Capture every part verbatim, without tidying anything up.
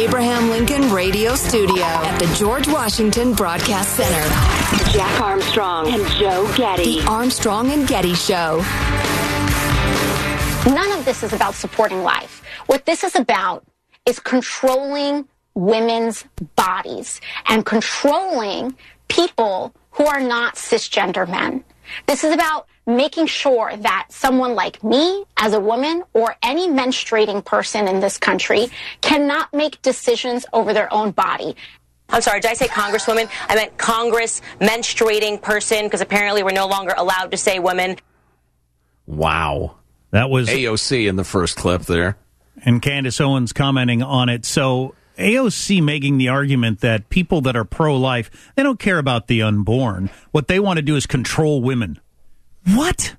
Abraham Lincoln Radio Studio at the George Washington Broadcast Center. Jack Armstrong and Joe Getty. The Armstrong and Getty Show. None of this is about supporting life. What this is about is controlling women's bodies and controlling people who are not cisgender men. This is about making sure that someone like me as a woman or any menstruating person in this country cannot make decisions over their own body. I'm sorry, did I say congresswoman? I meant Congress menstruating person, because apparently we're no longer allowed to say women. Wow. That was A O C in the first clip there. And Candace Owens commenting on it. So A O C making the argument that people that are pro-life, they don't care about the unborn. What they want to do is control women. What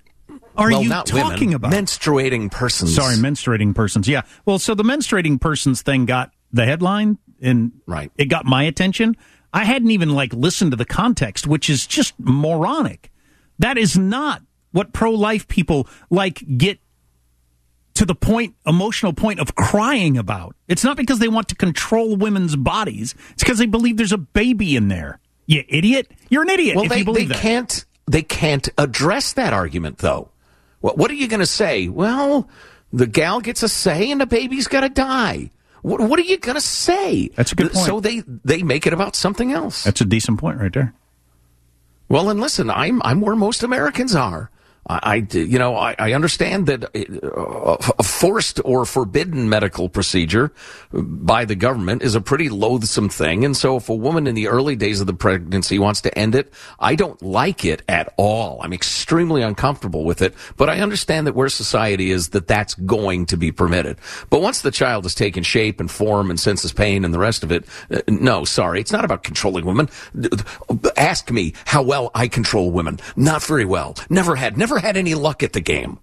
are well, you not talking women, about? Menstruating persons. Sorry, menstruating persons. Yeah. Well, so the menstruating persons thing got the headline, and right. It got my attention. I hadn't even, like, listened to the context, which is just moronic. That is not what pro-life people, like, get to the point, emotional point of crying about. It's not because they want to control women's bodies. It's because they believe there's a baby in there. You idiot. You're an idiot well, if they, you believe they that. Can't, they can't address that argument, though. What, what are you going to say? Well, the gal gets a say and the baby's got to die. What, what are you going to say? That's a good point. So they, they make it about something else. That's a decent point right there. Well, and listen, I'm I'm where most Americans are. I, you know, I, I understand that a forced or forbidden medical procedure by the government is a pretty loathsome thing. And so if a woman in the early days of the pregnancy wants to end it, I don't like it at all. I'm extremely uncomfortable with it. But I understand that where society is, that that's going to be permitted. But once the child has taken shape and form and senses pain and the rest of it, no, sorry, it's not about controlling women. Ask me how well I control women. Not very well. Never had, never had any luck at the game.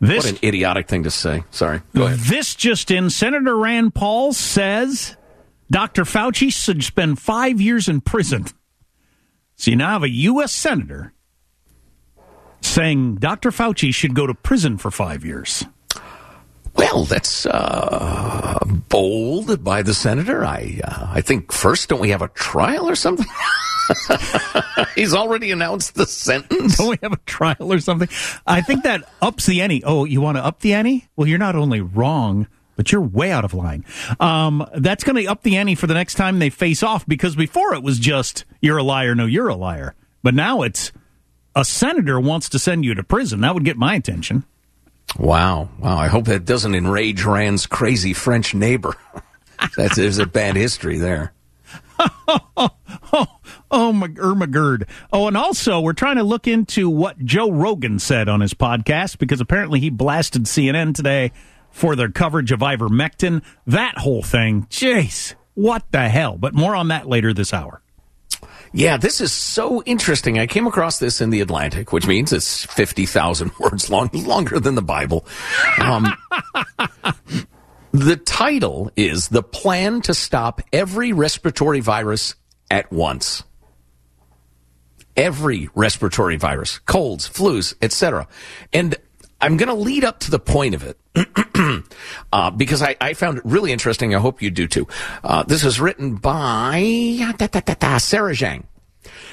This, what an idiotic thing to say. Sorry. Go ahead. This just in, Senator Rand Paul says Doctor Fauci should spend five years in prison. So you now have a U S senator saying Doctor Fauci should go to prison for five years. Well, that's uh, bold by the senator. I uh, I think first, don't we have a trial or something? He's already announced the sentence. Don't we have a trial or something? I think that ups the ante. Oh, you want to up the ante? Well, you're not only wrong, but you're way out of line. Um, that's going to up the ante for the next time they face off, because before it was just, you're a liar, no, you're a liar. But now it's, a senator wants to send you to prison. That would get my attention. Wow. Wow. I hope that doesn't enrage Rand's crazy French neighbor. That's, there's a bad history there. Oh, oh, oh, my Ermagerd. Oh, and also, we're trying to look into what Joe Rogan said on his podcast, because apparently he blasted C N N today for their coverage of ivermectin. That whole thing. Jeez, what the hell? But more on that later this hour. Yeah, this is so interesting. I came across this in The Atlantic, which means it's fifty thousand words long, longer than the Bible. Um, the title is The Plan to Stop Every Respiratory Virus at Once. Every respiratory virus, colds, flus, et cetera. And I'm going to lead up to the point of it uh, because I, I found it really interesting. I hope you do, too. Uh, this is written by da, da, da, da, Sarah Zhang.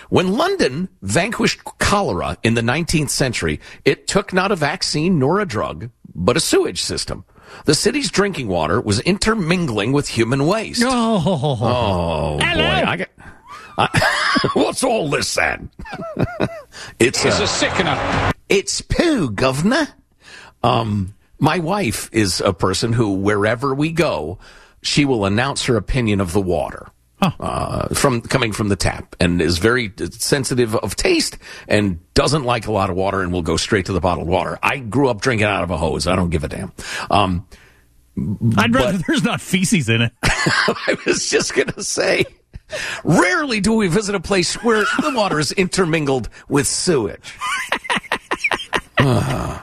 When London vanquished cholera in the nineteenth century, it took not a vaccine nor a drug, but a sewage system. The city's drinking water was intermingling with human waste. Oh, oh boy. I got, I, what's all this then? it's, it's a, a sickener. It's poo, governor. Um, my wife is a person who, wherever we go, she will announce her opinion of the water huh. uh, from coming from the tap, and is very sensitive of taste and doesn't like a lot of water and will go straight to the bottled water. I grew up drinking out of a hose. I don't give a damn. Um, I'd but, rather there's not feces in it. I was just going to say. Rarely do we visit a place where the water is intermingled with sewage. Uh,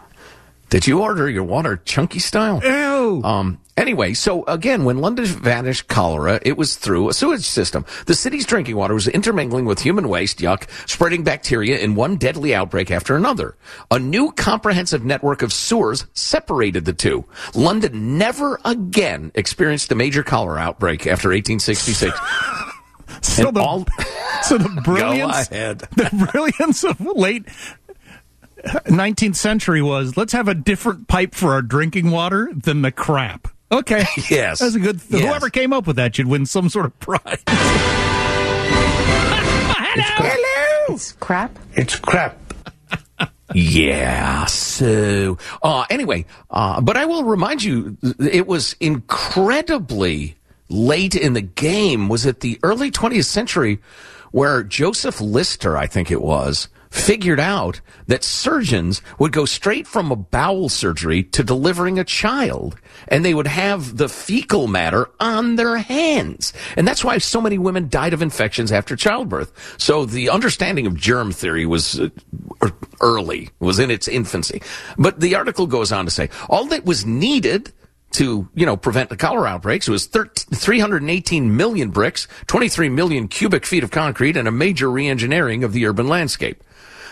Did you order your water chunky style? Ew. Um, anyway, so again, when London vanished cholera, it was through a sewage system. The city's drinking water was intermingling with human waste, yuck, spreading bacteria in one deadly outbreak after another. A new comprehensive network of sewers separated the two. London never again experienced a major cholera outbreak after eighteen sixty-six. so, the, all... so the brilliance, the brilliance of late nineteenth century was, let's have a different pipe for our drinking water than the crap. Okay. Yes. That's a good th- yes. Whoever came up with that should win some sort of prize. Hello. It's crap. Hello. It's crap. It's crap. Yeah, so... Uh, anyway, uh, but I will remind you, it was incredibly late in the game. Was it the early twentieth century where Joseph Lister, I think it was, figured out that surgeons would go straight from a bowel surgery to delivering a child, and they would have the fecal matter on their hands. And that's why so many women died of infections after childbirth. So the understanding of germ theory was early, was in its infancy. But the article goes on to say, all that was needed to, you know, prevent the cholera outbreaks was three hundred eighteen million bricks, twenty-three million cubic feet of concrete, and a major reengineering of the urban landscape.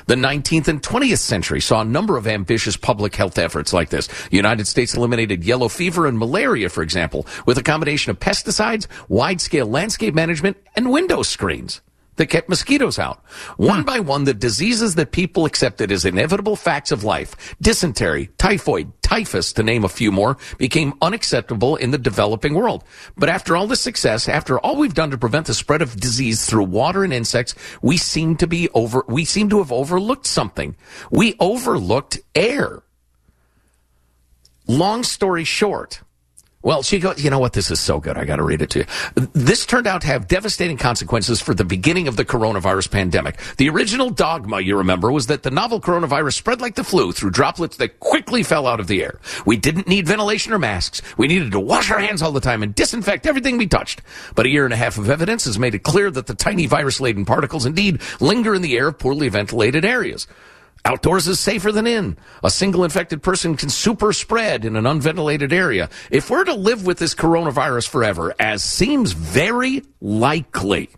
The nineteenth and twentieth century saw a number of ambitious public health efforts like this. The United States eliminated yellow fever and malaria, for example, with a combination of pesticides, wide-scale landscape management, and window screens that kept mosquitoes out. One by one, the diseases that people accepted as inevitable facts of life, dysentery, typhoid, typhus, to name a few more, became unacceptable in the developing world. But after all this success, after all we've done to prevent the spread of disease through water and insects, we seem to be over, we seem to have overlooked something. We overlooked air. Long story short. Well, she goes, you know what? This is so good. I got to read it to you. This turned out to have devastating consequences for the beginning of the coronavirus pandemic. The original dogma, you remember, was that the novel coronavirus spread like the flu through droplets that quickly fell out of the air. We didn't need ventilation or masks. We needed to wash our hands all the time and disinfect everything we touched. But a year and a half of evidence has made it clear that the tiny virus-laden particles indeed linger in the air of poorly ventilated areas. Outdoors is safer than in. A single infected person can super spread in an unventilated area. If we're to live with this coronavirus forever, as seems very likely,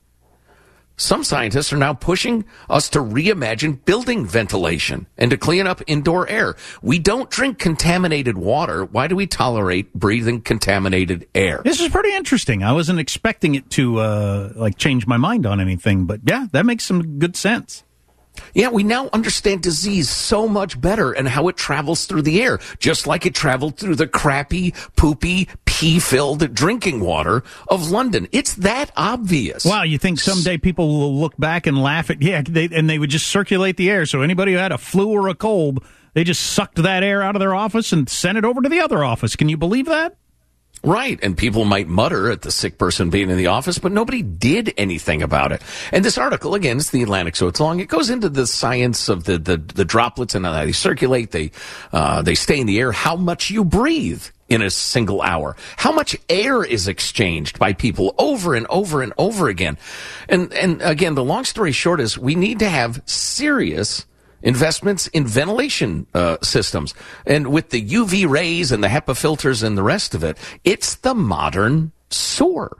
some scientists are now pushing us to reimagine building ventilation and to clean up indoor air. We don't drink contaminated water. Why do we tolerate breathing contaminated air? This is pretty interesting. I wasn't expecting it to uh, like change my mind on anything, but yeah, that makes some good sense. Yeah, we now understand disease so much better and how it travels through the air, just like it traveled through the crappy, poopy, pee-filled drinking water of London. It's that obvious. Wow, you think someday people will look back and laugh at, yeah, they, and they would just circulate the air. So anybody who had a flu or a cold, they just sucked that air out of their office and sent it over to the other office. Can you believe that? Right, and people might mutter at the sick person being in the office, but nobody did anything about it. And this article, again, it's The Atlantic, so it's long. It goes into the science of the the, the droplets and how they circulate. They uh, they stay in the air. How much you breathe in a single hour. How much air is exchanged by people over and over and over again. And and again, the long story short is we need to have serious investments in ventilation uh, systems. And with the U V rays and the HEPA filters and the rest of it, it's the modern sewer.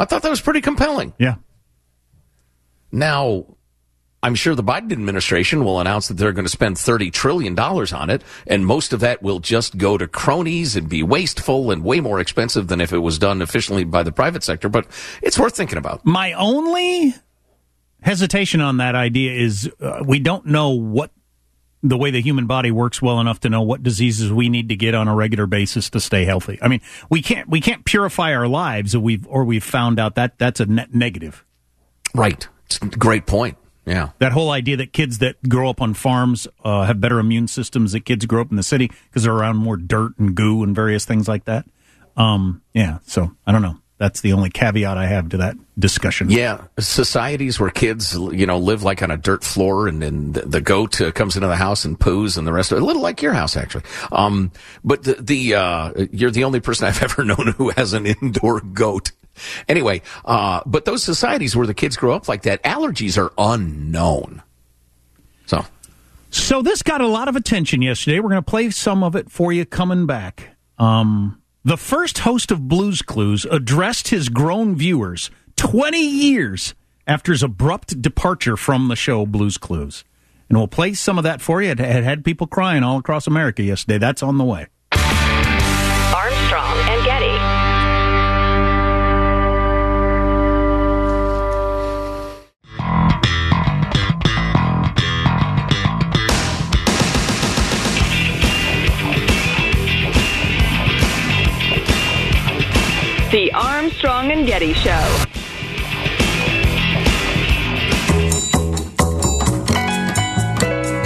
I thought that was pretty compelling. Yeah. Now, I'm sure the Biden administration will announce that they're going to spend thirty trillion dollars on it, and most of that will just go to cronies and be wasteful and way more expensive than if it was done efficiently by the private sector, but it's worth thinking about. My only hesitation on that idea is uh, we don't know what the way the human body works well enough to know what diseases we need to get on a regular basis to stay healthy. I mean, we can't we can't purify our lives, or we've or we've found out that that's a net negative. Right. It's a great point. Yeah. That whole idea that kids that grow up on farms uh, have better immune systems than kids grow up in the city because they're around more dirt and goo and various things like that. Um, yeah. So I don't know. That's the only caveat I have to that discussion. Yeah, societies where kids, you know, live like on a dirt floor, and then the goat comes into the house and poos, and the rest of it. A little like your house, actually. Um, but the, the uh, you're the only person I've ever known who has an indoor goat. Anyway, uh, but those societies where the kids grow up like that, allergies are unknown. So So this got a lot of attention yesterday. We're going to play some of it for you coming back. Um, the first host of Blue's Clues addressed his grown viewers twenty years after his abrupt departure from the show Blue's Clues. And we'll play some of that for you. It had people crying all across America yesterday. That's on the way. Armstrong and Getty. The Armstrong and Getty Show.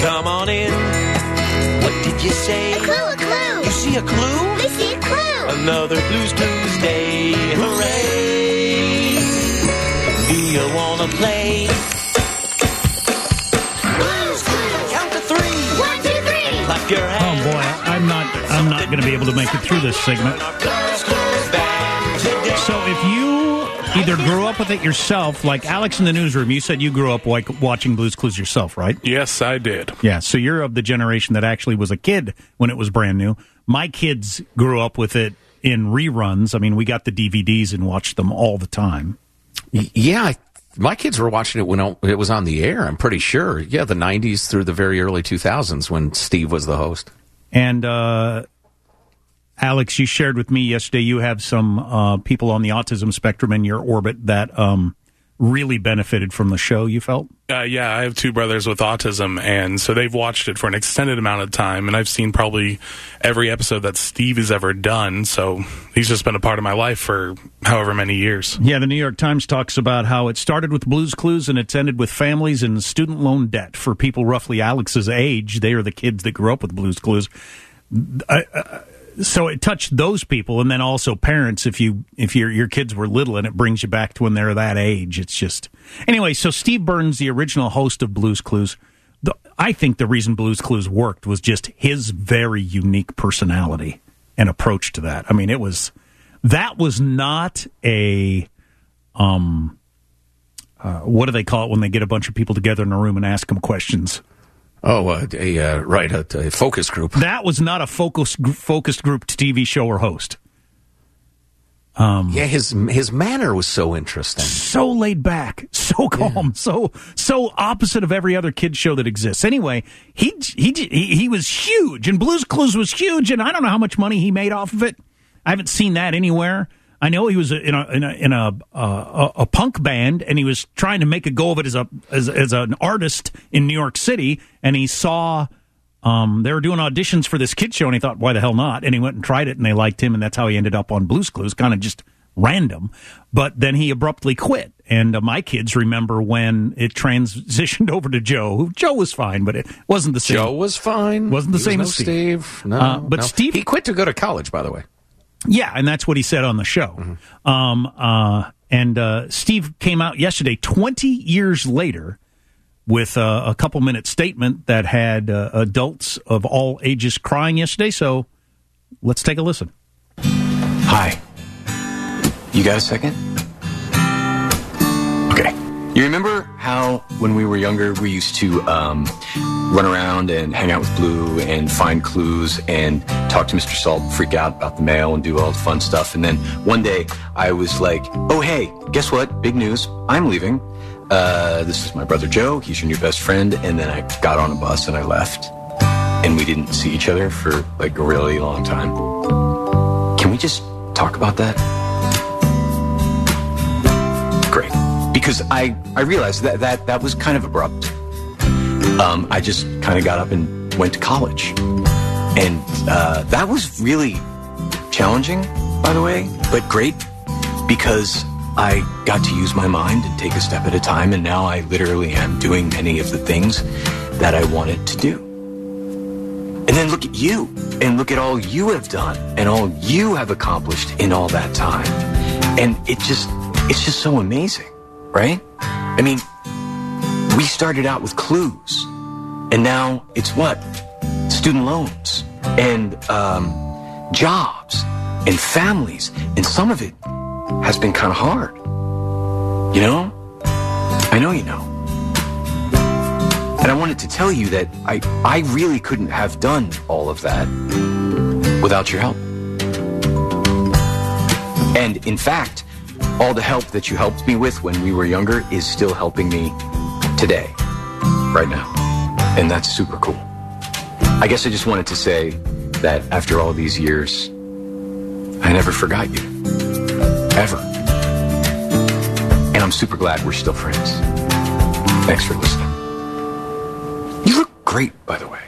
Come on in. What did you say? A clue, a clue. You see a clue? We see a clue. Another Blue's Clues day. Hooray. Do you want to play? Blue's Clues. Count to three. One, two, three. Clap your hands. Oh, boy. I'm not, I'm not going to be able to make it through this segment. So if you either grew up with it yourself, like Alex in the newsroom, you said you grew up like watching Blue's Clues yourself, right? Yes, I did. Yeah, so you're of the generation that actually was a kid when it was brand new. My kids grew up with it in reruns. I mean, we got the D V Ds and watched them all the time. Yeah, my kids were watching it when it was on the air, I'm pretty sure. Yeah, the nineties through the very early two thousands when Steve was the host. And, uh... Alex, you shared with me yesterday you have some uh, people on the autism spectrum in your orbit that um, really benefited from the show, you felt? Uh, yeah, I have two brothers with autism, and so they've watched it for an extended amount of time, and I've seen probably every episode that Steve has ever done, so he's just been a part of my life for however many years. Yeah, the New York Times talks about how it started with Blue's Clues and it's ended with families and student loan debt. For people roughly Alex's age, they are the kids that grew up with Blue's Clues. I... I So it touched those people, and then also parents. If you if your your kids were little, and it brings you back to when they're that age. It's just anyway. So Steve Burns, the original host of Blue's Clues, the, I think the reason Blue's Clues worked was just his very unique personality and approach to that. I mean, it was that was not a um, uh, what do they call it when they get a bunch of people together in a room and ask them questions? Oh, uh, a uh, right, a, a focus group. That was not a focus focused group T V show or host. Um, yeah, his his manner was so interesting, so laid back, so calm, yeah. so so opposite of every other kid show that exists. Anyway, he he he was huge, and Blue's Clues was huge, and I don't know how much money he made off of it. I haven't seen that anywhere. I know he was in a in a in a, uh, a a punk band, and he was trying to make a go of it as a as, as an artist in New York City. And he saw um, they were doing auditions for this kid show, and he thought, "Why the hell not?" And he went and tried it, and they liked him, and that's how he ended up on Blue's Clues, kind of just random. But then he abruptly quit. And uh, my kids remember when it transitioned over to Joe. Who Joe was fine, but it wasn't the same. Joe was fine. Wasn't the he same was as no Steve. Steve. No, uh, but no. Steve, he quit to go to college, by the way. Yeah, and that's what he said on the show. Mm-hmm. Um, uh, and uh, Steve came out yesterday, twenty years later, with uh, a couple-minute statement that had uh, adults of all ages crying yesterday. So let's take a listen. Hi. You got a second? Okay. You remember how when we were younger we used to um, run around and hang out with Blue and find clues and talk to Mister Salt, freak out about the mail and do all the fun stuff? And then one day I was like, oh, hey, guess what? Big news. I'm leaving. Uh, this is my brother Joe. He's your new best friend. And then I got on a bus and I left. And we didn't see each other for like a really long time. Can we just talk about that? Great. Because I, I realized that, that that was kind of abrupt. Um, I just kind of got up and went to college. And uh, that was really challenging, by the way, but great because I got to use my mind and take a step at a time. And now I literally am doing many of the things that I wanted to do. And then look at you and look at all you have done and all you have accomplished in all that time. And it just it's just so amazing. Right? I mean, we started out with clues, and now it's what? Student loans, and um, jobs, and families, and some of it has been kind of hard. You know? I know you know. And I wanted to tell you that I, I really couldn't have done all of that without your help. And in fact, all the help that you helped me with when we were younger is still helping me today, right now. And that's super cool. I guess I just wanted to say that after all these years, I never forgot you. Ever. And I'm super glad we're still friends. Thanks for listening. You look great, by the way.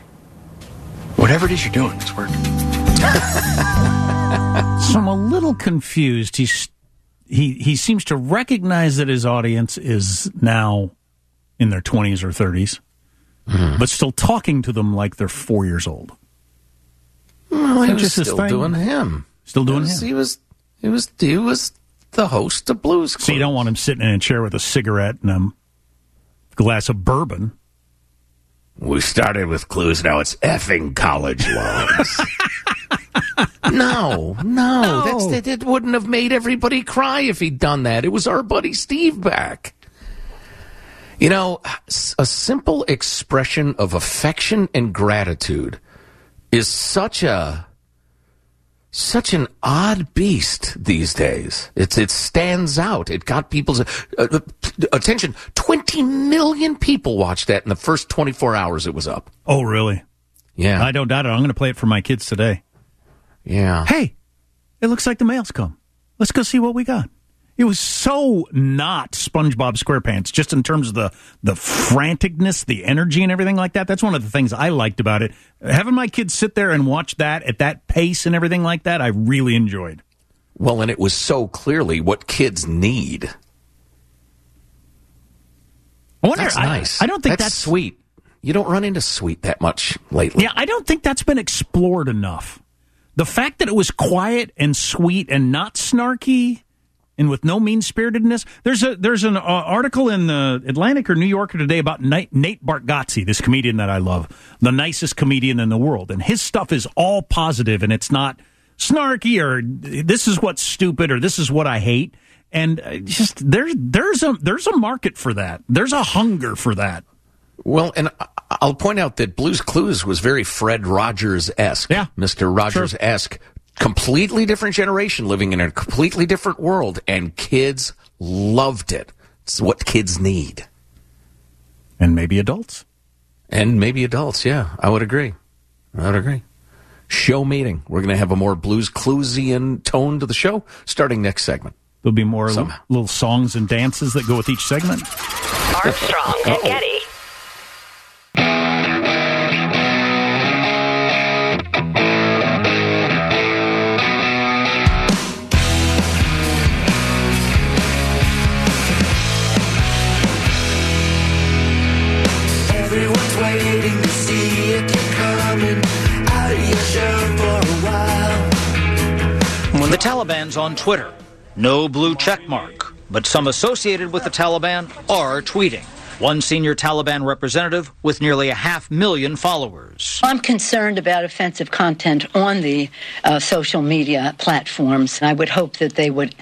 Whatever it is you're doing, it's working. So I'm a little confused. He's, he, he seems to recognize that his audience is now in their twenties or thirties, mm. but still talking to them like they're four years old. Well, he was still doing him. Still doing him. He was, he was, he was the host of Blue's Clues. So you don't want him sitting in a chair with a cigarette and a glass of bourbon. We started with clues, now it's effing college loans. No, no, no. That's, that, it wouldn't have made everybody cry if he'd done that. It was our buddy Steve back. You know, a simple expression of affection and gratitude is such a such an odd beast these days. It's it stands out. It got people's uh, attention. twenty million people watched that in the first twenty-four hours it was up. Oh, really? Yeah. I don't doubt it. I'm going to play it for my kids today. Yeah. Hey, it looks like the mail's come. Let's go see what we got. It was so not SpongeBob SquarePants, just in terms of the, the franticness, the energy, and everything like that. That's one of the things I liked about it. Having my kids sit there and watch that at that pace and everything like that, I really enjoyed. Well, and it was so clearly what kids need. I wonder, that's nice. I, I don't think that's, that's sweet. You don't run into sweet that much lately. Yeah, I don't think that's been explored enough. The fact that it was quiet and sweet and not snarky, and with no mean-spiritedness. There's a there's an uh, article in the Atlantic or New Yorker today about Nate, Nate Bargatze, this comedian that I love, the nicest comedian in the world. And his stuff is all positive, and it's not snarky or this is what's stupid or this is what I hate. And just there's there's a there's a market for that. There's a hunger for that. Well, and I'll point out that Blue's Clues was very Fred Rogers-esque. Yeah, Mister Rogers-esque. Sure. Completely different generation living in a completely different world, and kids loved it. It's what kids need. And maybe adults. And maybe adults, yeah. I would agree. I would agree. Show meeting. We're going to have a more Blues Cluesian tone to the show starting next segment. There'll be more l- little songs and dances that go with each segment. Armstrong and Getty. When the Taliban's on Twitter, no blue checkmark, but some associated with the Taliban are tweeting. One senior Taliban representative with nearly a half million followers. I'm concerned about offensive content on the uh, social media platforms. I would hope that they would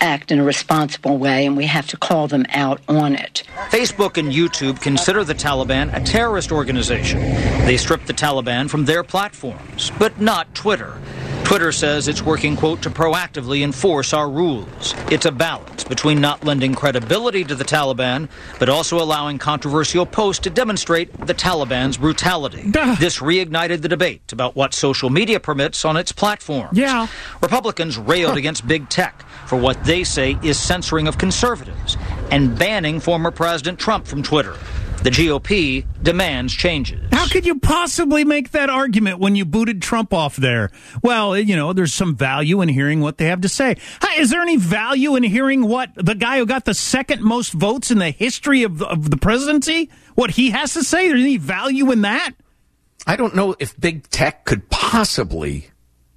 act in a responsible way, and we have to call them out on it. Facebook and YouTube consider the Taliban a terrorist organization. They stripped the Taliban from their platforms, but not Twitter. Twitter says it's working, quote, to proactively enforce our rules. It's a balance between not lending credibility to the Taliban, but also allowing controversial posts to demonstrate the Taliban's brutality. Duh. This reignited the debate about what social media permits on its platforms. Yeah. Republicans railed against big tech for what they say is censoring of conservatives and banning former President Trump from Twitter. The G O P demands changes. How could you possibly make that argument when you booted Trump off there? Well, you know, there's some value in hearing what they have to say. Hi, is there any value in hearing what the guy who got the second most votes in the history of, of the presidency, what he has to say? There's any value in that? I don't know if big tech could possibly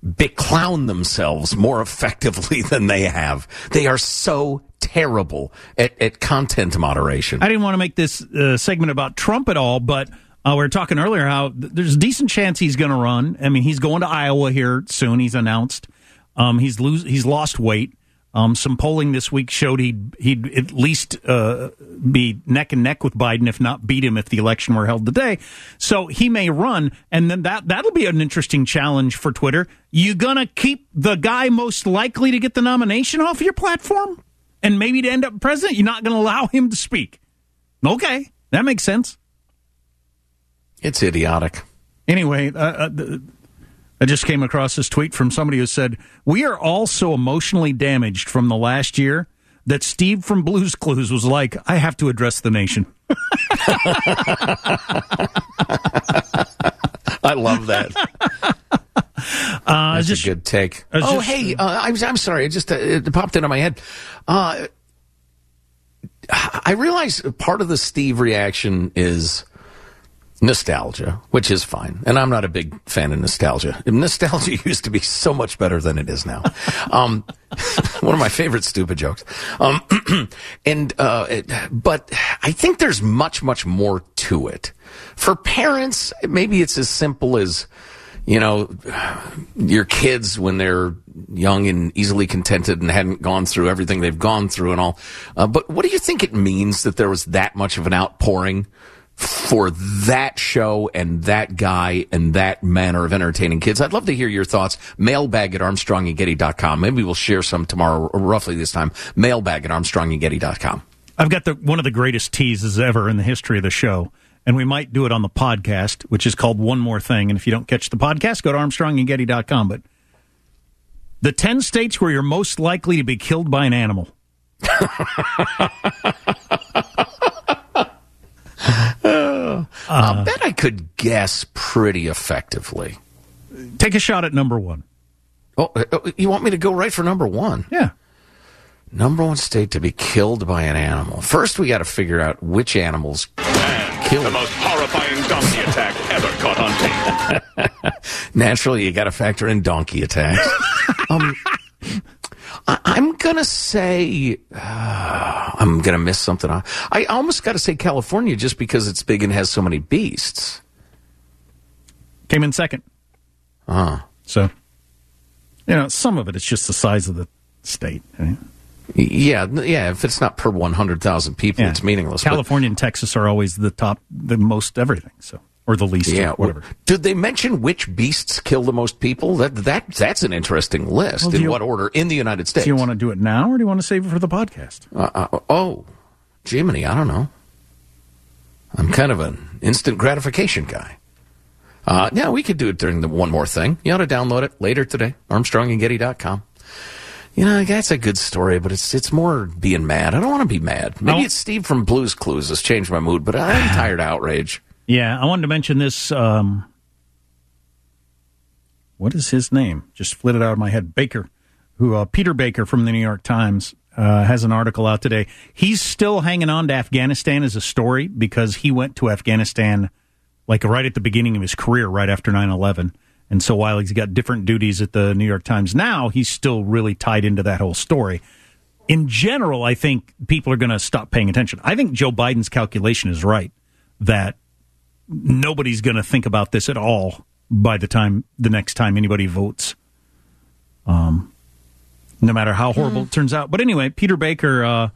beclown themselves more effectively than they have. They are so terrible at, at content moderation. I didn't want to make this uh, segment about Trump at all, but uh, we were talking earlier how th- there's a decent chance he's going to run. I mean, he's going to Iowa here soon. He's announced. Um, he's lose- He's lost weight. Um, some polling this week showed he'd, he'd at least uh, be neck and neck with Biden, if not beat him, if the election were held today. So he may run, and then that, that'll be an interesting challenge for Twitter. You gonna keep the guy most likely to get the nomination off your platform? And maybe to end up president, you're not gonna allow him to speak. Okay, that makes sense. It's idiotic. Anyway, uh, uh, I just came across this tweet from somebody who said, we are all so emotionally damaged from the last year that Steve from Blue's Clues was like, I have to address the nation. I love that. Uh, That's just, a good take. Uh, oh, just, hey, uh, I'm, I'm sorry. It just uh, it popped into my head. Uh, I realize part of the Steve reaction is nostalgia, which is fine. And I'm not a big fan of nostalgia. Nostalgia used to be so much better than it is now. Um, one of my favorite stupid jokes. Um, and uh, it, but I think there's much, much more to it. For parents, maybe it's as simple as, you know, your kids when they're young and easily contented and hadn't gone through everything they've gone through and all. Uh, but what do you think it means that there was that much of an outpouring for that show and that guy and that manner of entertaining kids? I'd love to hear your thoughts. Mailbag at Armstrong and Getty dot com. Maybe we'll share some tomorrow, or roughly this time. Mailbag at Armstrong and Getty dot com. I've got the one of the greatest teases ever in the history of the show, and we might do it on the podcast, which is called One More Thing. And if you don't catch the podcast, go to Armstrong and Getty dot com. But the ten states where you're most likely to be killed by an animal. Uh, I bet I could guess pretty effectively. Take a shot at number one. Oh, you want me to go right for number one? Yeah. Number one state to be killed by an animal. First, we got to figure out which animals kill. The most horrifying donkey attack ever caught on tape. Naturally, you got to factor in donkey attacks. um, I- I'm going to say, uh, I'm going to miss something. I, I almost got to say California just because it's big and has so many beasts. Came in second. Uh-huh. So, you know, some of it, it's just the size of the state. Right? Yeah, yeah. If it's not per one hundred thousand people, yeah. It's meaningless. California but, and Texas are always the top, the most everything, so. Or the least, yeah, or whatever. Did they mention which beasts kill the most people? That that That's an interesting list. Well, in you, what order in the United States? Do you want to do it now, or do you want to save it for the podcast? Uh, uh, oh, Jiminy, I don't know. I'm kind of an instant gratification guy. Uh, yeah, we could do it during the one more thing. You ought to download it later today, Armstrong and Getty dot com. You know, that's a good story, but it's it's more being mad. I don't want to be mad. Maybe no. It's Steve from Blue's Clues has changed my mood, but I'm tired of outrage. Yeah, I wanted to mention this. Um, what is his name? Just flitted out of my head. Baker, who uh, Peter Baker from the New York Times uh, has an article out today. He's still hanging on to Afghanistan as a story because he went to Afghanistan like right at the beginning of his career, right after nine eleven. And so while he's got different duties at the New York Times now, he's still really tied into that whole story. In general, I think people are going to stop paying attention. I think Joe Biden's calculation is right, that nobody's going to think about this at all by the time the next time anybody votes, um, no matter how horrible mm. it turns out. But anyway, Peter Baker, uh,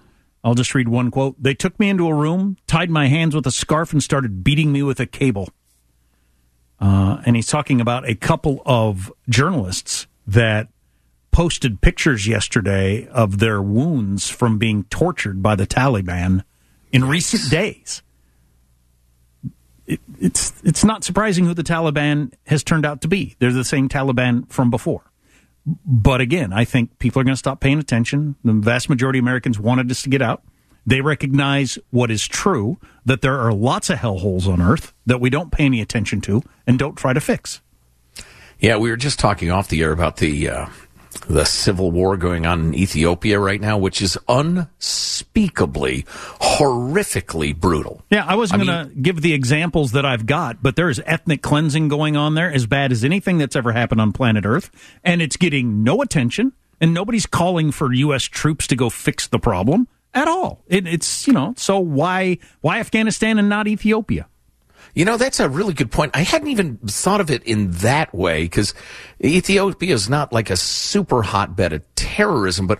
I'll just read one quote. They took me into a room, tied my hands with a scarf, and started beating me with a cable. Uh, and he's talking about a couple of journalists that posted pictures yesterday of their wounds from being tortured by the Taliban in recent days. It, it's it's not surprising who the Taliban has turned out to be. They're the same Taliban from before. But again, I think people are going to stop paying attention. The vast majority of Americans wanted us to get out. They recognize what is true, that there are lots of hellholes on Earth that we don't pay any attention to and don't try to fix. Yeah, we were just talking off the air about the uh, the civil war going on in Ethiopia right now, which is unspeakably, horrifically brutal. Yeah, I wasn't going to give the examples that I've got, but there is ethnic cleansing going on there as bad as anything that's ever happened on planet Earth, and it's getting no attention, and nobody's calling for U S troops to go fix the problem at all. It, it's, you know, so why why Afghanistan and not Ethiopia? You know, that's a really good point. I hadn't even thought of it in that way, because Ethiopia is not like a super hotbed of terror. terrorism. But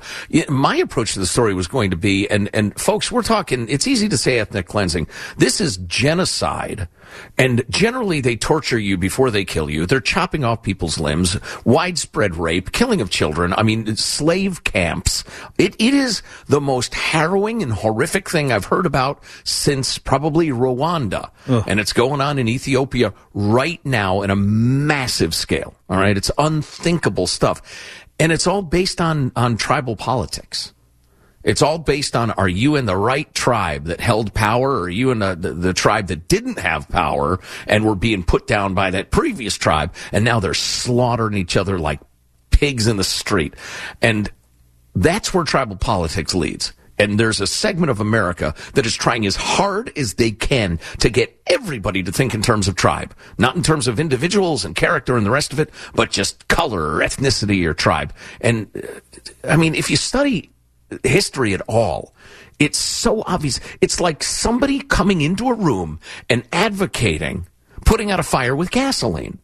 my approach to the story was going to be, and, and folks, we're talking, it's easy to say ethnic cleansing. This is genocide. And generally, they torture you before they kill you. They're chopping off people's limbs, widespread rape, killing of children. I mean, slave camps. It, it is the most harrowing and horrific thing I've heard about since probably Rwanda. Ugh. And it's going on in Ethiopia right now in a massive scale. All right. It's unthinkable stuff. And it's all based on, on tribal politics. It's all based on, are you in the right tribe that held power, or are you in the, the, the tribe that didn't have power and were being put down by that previous tribe, and now they're slaughtering each other like pigs in the street. And that's where tribal politics leads. And there's a segment of America that is trying as hard as they can to get everybody to think in terms of tribe, not in terms of individuals and character and the rest of it, but just color or ethnicity or tribe. And, I mean, if you study history at all, it's so obvious. It's like somebody coming into a room and advocating putting out a fire with gasoline.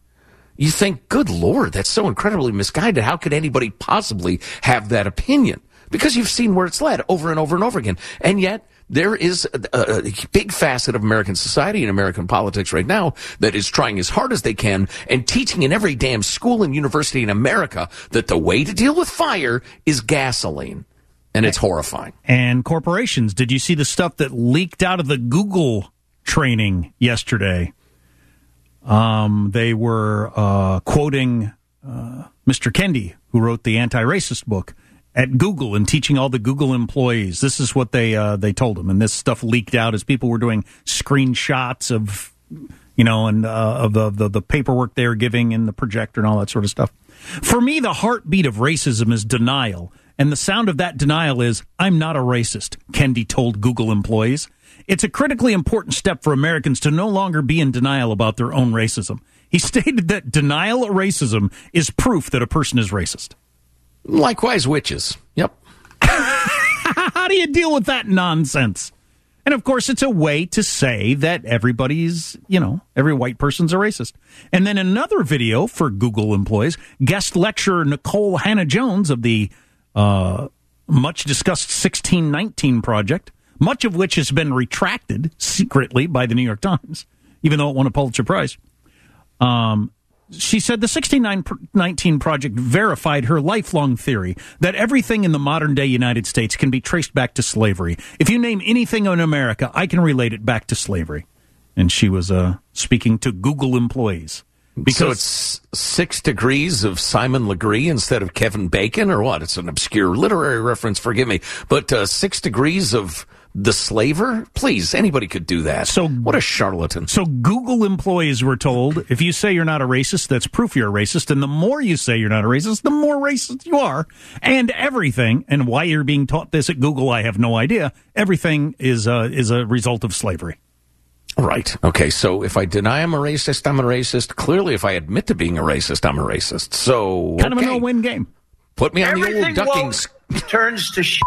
You think, good Lord, that's so incredibly misguided. How could anybody possibly have that opinion? Because you've seen where it's led over and over and over again. And yet there is a, a big facet of American society and American politics right now that is trying as hard as they can and teaching in every damn school and university in America that the way to deal with fire is gasoline. And it's horrifying. And corporations, did you see the stuff that leaked out of the Google training yesterday? Um, they were uh, quoting uh, Mister Kendi, who wrote the anti-racist book, at Google and teaching all the Google employees. This is what they uh, they told them. And this stuff leaked out as people were doing screenshots of, you know, and uh, of the, the, the paperwork they were giving and the projector and all that sort of stuff. For me, the heartbeat of racism is denial. And the sound of that denial is, I'm not a racist, Kendi told Google employees. It's a critically important step for Americans to no longer be in denial about their own racism. He stated that denial of racism is proof that a person is racist. Likewise, witches. Yep. How do you deal with that nonsense? And, of course, it's a way to say that everybody's, you know, every white person's a racist. And then another video for Google employees, guest lecturer Nicole Hannah-Jones of the Uh, much discussed sixteen nineteen Project, much of which has been retracted secretly by the New York Times, even though it won a Pulitzer Prize. Um, she said the sixteen nineteen Project verified her lifelong theory that everything in the modern-day United States can be traced back to slavery. If you name anything in America, I can relate it back to slavery. And she was uh, speaking to Google employees. Because so it's six degrees of Simon Legree instead of Kevin Bacon, or what? It's an obscure literary reference, forgive me. But uh, six degrees of the slaver? Please, anybody could do that. So what a charlatan. So Google employees were told, if you say you're not a racist, that's proof you're a racist. And the more you say you're not a racist, the more racist you are. And everything, and why you're being taught this at Google, I have no idea. Everything is uh, is a result of slavery. Right. Okay, so if I deny I'm a racist, I'm a racist. Clearly, if I admit to being a racist, I'm a racist. So, okay. Kind of a no-win game. Put me on Everything the old ducking stool. Turns to sh-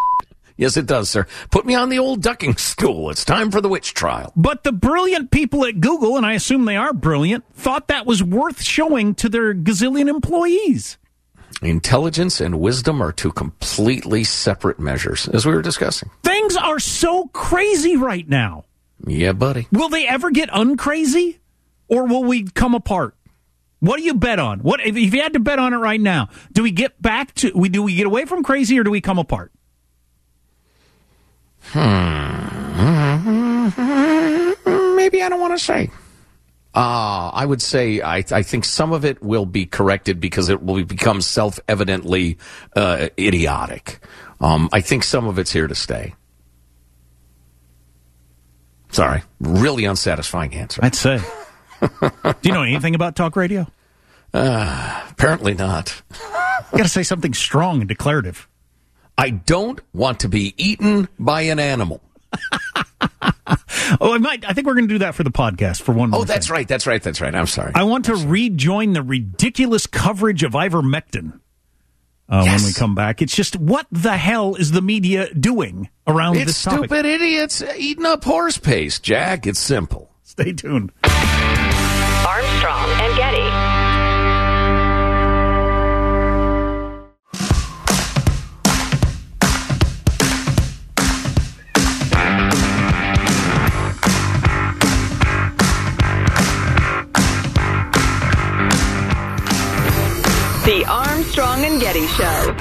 Yes, it does, sir. Put me on the old ducking stool. It's time for the witch trial. But the brilliant people at Google, and I assume they are brilliant, thought that was worth showing to their gazillion employees. Intelligence and wisdom are two completely separate measures, as we were discussing. Things are so crazy right now. Yeah, buddy. Will they ever get uncrazy, or will we come apart? What do you bet on? What if you had to bet on it right now? Do we get back to we? Do we get away from crazy, or do we come apart? Hmm. Maybe I don't want to say. Uh, I would say I, I think some of it will be corrected because it will become self-evidently uh, idiotic. Um, I think some of it's here to stay. Sorry, really unsatisfying answer. I'd say. Do you know anything about talk radio? Uh, apparently not. You got to say something strong and declarative. I don't want to be eaten by an animal. Oh, I might. I think we're going to do that for the podcast for one more. Oh, that's thing. right. That's right. That's right. I'm sorry. I want I'm to sorry. rejoin the ridiculous coverage of ivermectin. Uh, yes. When we come back, it's just what the hell is the media doing around it's this topic? It's stupid idiots eating up horse paste, Jack. It's simple. Stay tuned. Armstrong and Getty. The Armstrong and Getty Show.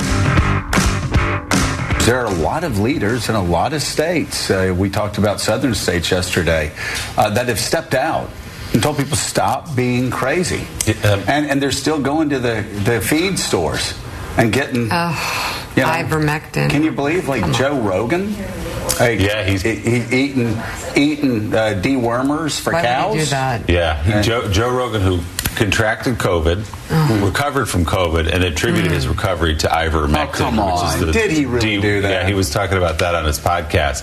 There are a lot of leaders in a lot of states. Uh, we talked about southern states yesterday uh, that have stepped out and told people stop being crazy. Um, and, and they're still going to the, the feed stores and getting oh, you know, ivermectin. Can you believe, like, Come Joe on. Rogan? Hey, yeah, he's he, he eating eating uh, dewormers for Why cows. Would he do that? Yeah, he, Joe, Joe Rogan, who contracted COVID, oh. recovered from COVID, and attributed mm. his recovery to ivermectin. Oh, come on, which is the did he really de- do that? Yeah, he was talking about that on his podcast.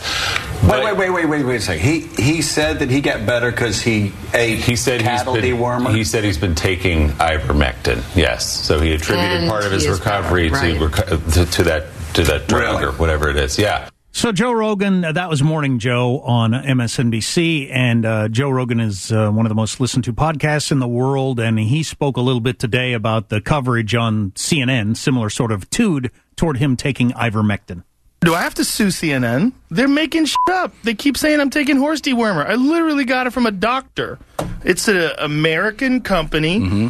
But wait, wait, wait, wait, wait, wait a second. He he said that he got better because he ate he said cattle he's been, dewormer. He said he's been taking ivermectin. Yes, so he attributed and part of his recovery better, right. to, to to that to that drug really? or whatever it is. Yeah. So Joe Rogan, that was Morning Joe on M S N B C, and uh, Joe Rogan is uh, one of the most listened to podcasts in the world, and he spoke a little bit today about the coverage on C N N, similar sort of tood toward him taking ivermectin. Do I have to sue C N N? They're making shit up. They keep saying I'm taking horse dewormer. I literally got it from a doctor. It's an American company. Mm-hmm.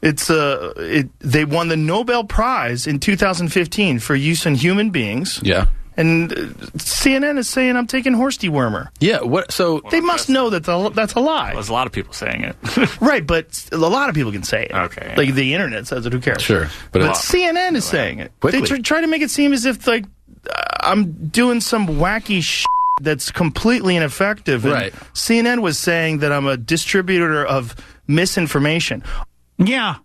It's uh, it, they won the Nobel Prize in two thousand fifteen for use in human beings. Yeah. And C N N is saying I'm taking horse dewormer. Yeah, what? So well, they must know that the, that's a lie. Well, there's a lot of people saying it, right? But a lot of people can say it. Okay, like yeah. the internet says it. Who cares? Sure, but, but C N N is saying it. Quickly. They tr- try to make it seem as if like uh, I'm doing some wacky shit that's completely ineffective. And right. C N N was saying that I'm a distributor of misinformation. Yeah.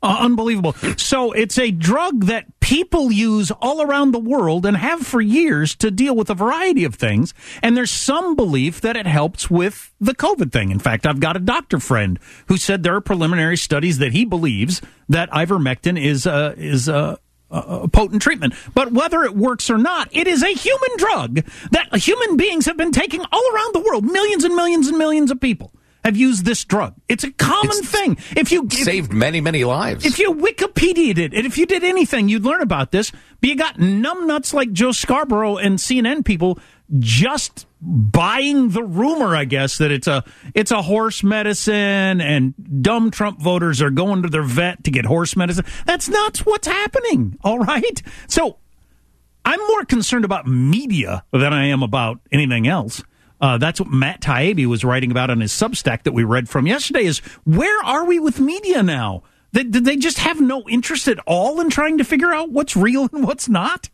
Uh, unbelievable. So it's a drug that people use all around the world and have for years to deal with a variety of things. And there's some belief that it helps with the COVID thing. In fact, I've got a doctor friend who said there are preliminary studies that he believes that ivermectin is a, is a, a potent treatment. But whether it works or not, it is a human drug that human beings have been taking all around the world. Millions and millions and millions of people have used this drug. It's a common it's thing. If you if, saved many, many lives. If you Wikipedia'd it, and if you did anything, you'd learn about this. But you got numbnuts like Joe Scarborough and C N N people just buying the rumor, I guess, that it's a it's a horse medicine, and dumb Trump voters are going to their vet to get horse medicine. That's not what's happening. All right. So I'm more concerned about media than I am about anything else. Uh, that's what Matt Taibbi was writing about on his Substack that we read from yesterday, is where are we with media now? They, did they just have no interest at all in trying to figure out what's real and what's not?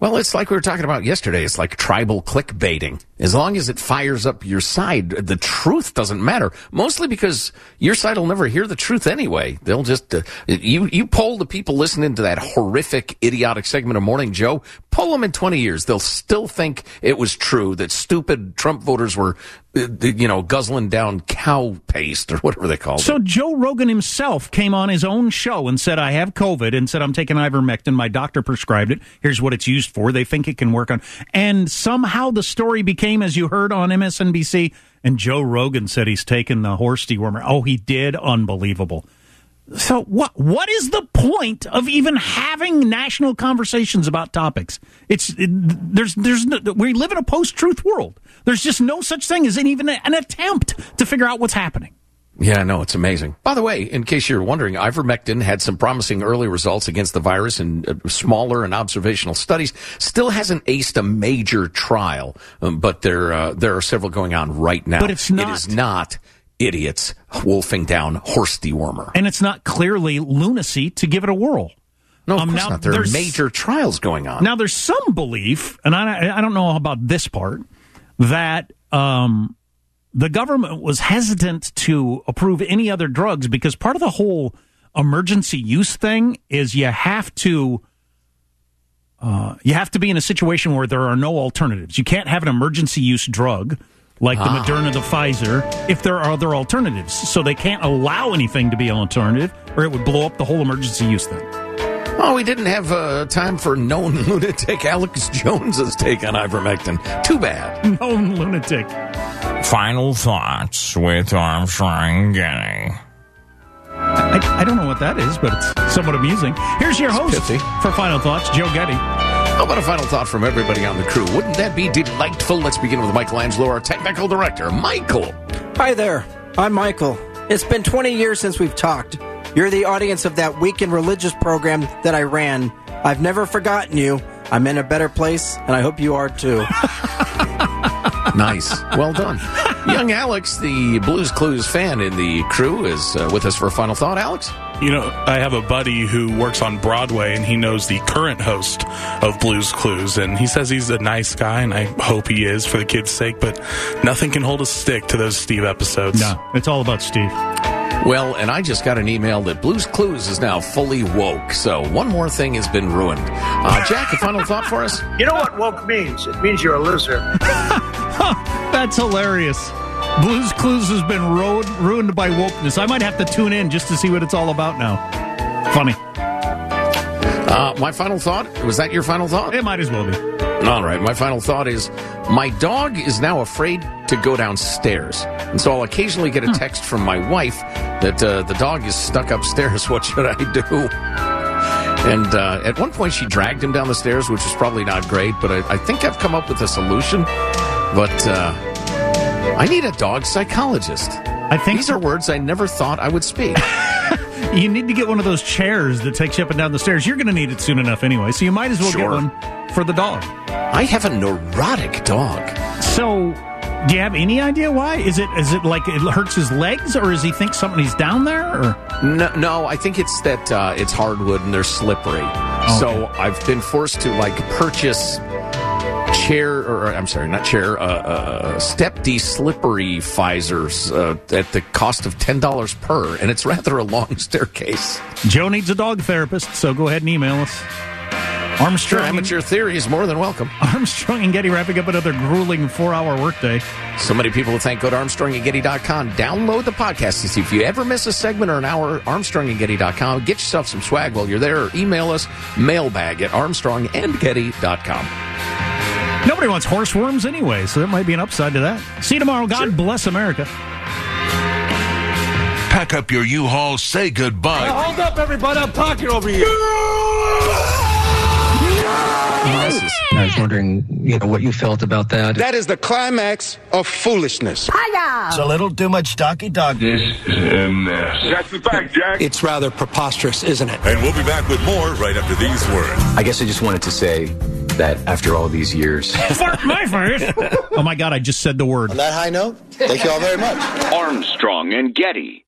Well, it's like we were talking about yesterday. It's like tribal clickbaiting. As long as it fires up your side, the truth doesn't matter. Mostly because your side will never hear the truth anyway. They'll just, uh, you, you poll the people listening to that horrific, idiotic segment of Morning Joe, poll them in twenty years. They'll still think it was true that stupid Trump voters were, uh, you know, guzzling down cow paste or whatever they call it. So Joe Rogan himself came on his own show and said, I have COVID, and said, I'm taking ivermectin. My doctor prescribed it. Here's what it's used for. They think it can work on. And somehow the story became, as you heard on M S N B C, and Joe Rogan said he's taken the horse dewormer. Oh, he did? Unbelievable. So what? What is the point of even having national conversations about topics? It's it, there's there's no, we live in a post-truth world. There's just no such thing as even an attempt to figure out what's happening. Yeah, no, it's amazing. By the way, in case you're wondering, ivermectin had some promising early results against the virus in smaller and observational studies. Still hasn't aced a major trial, um, but there uh, there are several going on right now. But it's not. It is not idiots wolfing down horse dewormer. And it's not clearly lunacy to give it a whirl. No, of um, course now, not. There are major trials going on. Now, there's some belief, and I, I don't know about this part, that... Um, the government was hesitant to approve any other drugs because part of the whole emergency use thing is you have to uh, you have to be in a situation where there are no alternatives. You can't have an emergency use drug like ah. the Moderna, the Pfizer, if there are other alternatives. So they can't allow anything to be an alternative, or it would blow up the whole emergency use thing. Oh, we didn't have uh, time for known lunatic Alex Jones's take on ivermectin. Too bad. Known lunatic. Final thoughts with Armstrong and Getty. I, I don't know what that is, but it's somewhat amusing. Here's your host for Final Thoughts, Joe Getty. How about a final thought from everybody on the crew? Wouldn't that be delightful? Let's begin with Michelangelo, our technical director. Michael. Hi there. I'm Michael. It's been twenty years since we've talked. You're the audience of that weekend religious program that I ran. I've never forgotten you. I'm in a better place, and I hope you are too. Nice. Well done. Young Alex, the Blues Clues fan in the crew, is uh, with us for a final thought. Alex? You know, I have a buddy who works on Broadway, and he knows the current host of Blues Clues, and he says he's a nice guy, and I hope he is for the kids' sake, but nothing can hold a stick to those Steve episodes. No, it's all about Steve. Well, and I just got an email that Blue's Clues is now fully woke, so one more thing has been ruined. Uh, Jack, a final thought for us? You know what woke means? It means you're a loser. That's hilarious. Blue's Clues has been ro- ruined by wokeness. I might have to tune in just to see what it's all about now. Funny. Uh, my final thought, was that your final thought? It might as well be. All right, my final thought is, my dog is now afraid to go downstairs. And so I'll occasionally get a text from my wife that uh, the dog is stuck upstairs. What should I do? And uh, at one point, she dragged him down the stairs, which is probably not great, but I, I think I've come up with a solution. But uh, I need a dog psychologist. I think These so. are words I never thought I would speak. You need to get one of those chairs that takes you up and down the stairs. You're going to need it soon enough anyway, so you might as well sure. get one for the dog. I have a neurotic dog. So, do you have any idea why? Is it is it like it hurts his legs, or does he think somebody's down there? Or? No, no, I think it's that uh, it's hardwood and they're slippery. Okay. So I've been forced to like purchase chair, or I'm sorry, not chair, uh, uh, step de-slippery Pfizer's uh, at the cost of ten dollars per, and it's rather a long staircase. Joe needs a dog therapist, so go ahead and email us. Armstrong. Sure, amateur theory is more than welcome. Armstrong and Getty wrapping up another grueling four-hour workday. So many people to thank. Go to Armstrong and Getty dot com. Download the podcast to see if you ever miss a segment or an hour. Armstrong and Getty dot com. Get yourself some swag while you're there. Or email us mailbag at Armstrong and Getty dot com. Nobody wants horseworms anyway, so there might be an upside to that. See you tomorrow. God sure. bless America. Pack up your U-Haul. Say goodbye. Hey, hold up, everybody. I'm talking over here. I was wondering, you know, what you felt about that. That is the climax of foolishness. Hiya! It's a little too much donkey dog. This is a mess. That's the fact, Jack. It's rather preposterous, isn't it? And we'll be back with more right after these words. I guess I just wanted to say that after all these years... Fart my face! Oh, my God, I just said the word. On that high note, thank you all very much. Armstrong and Getty.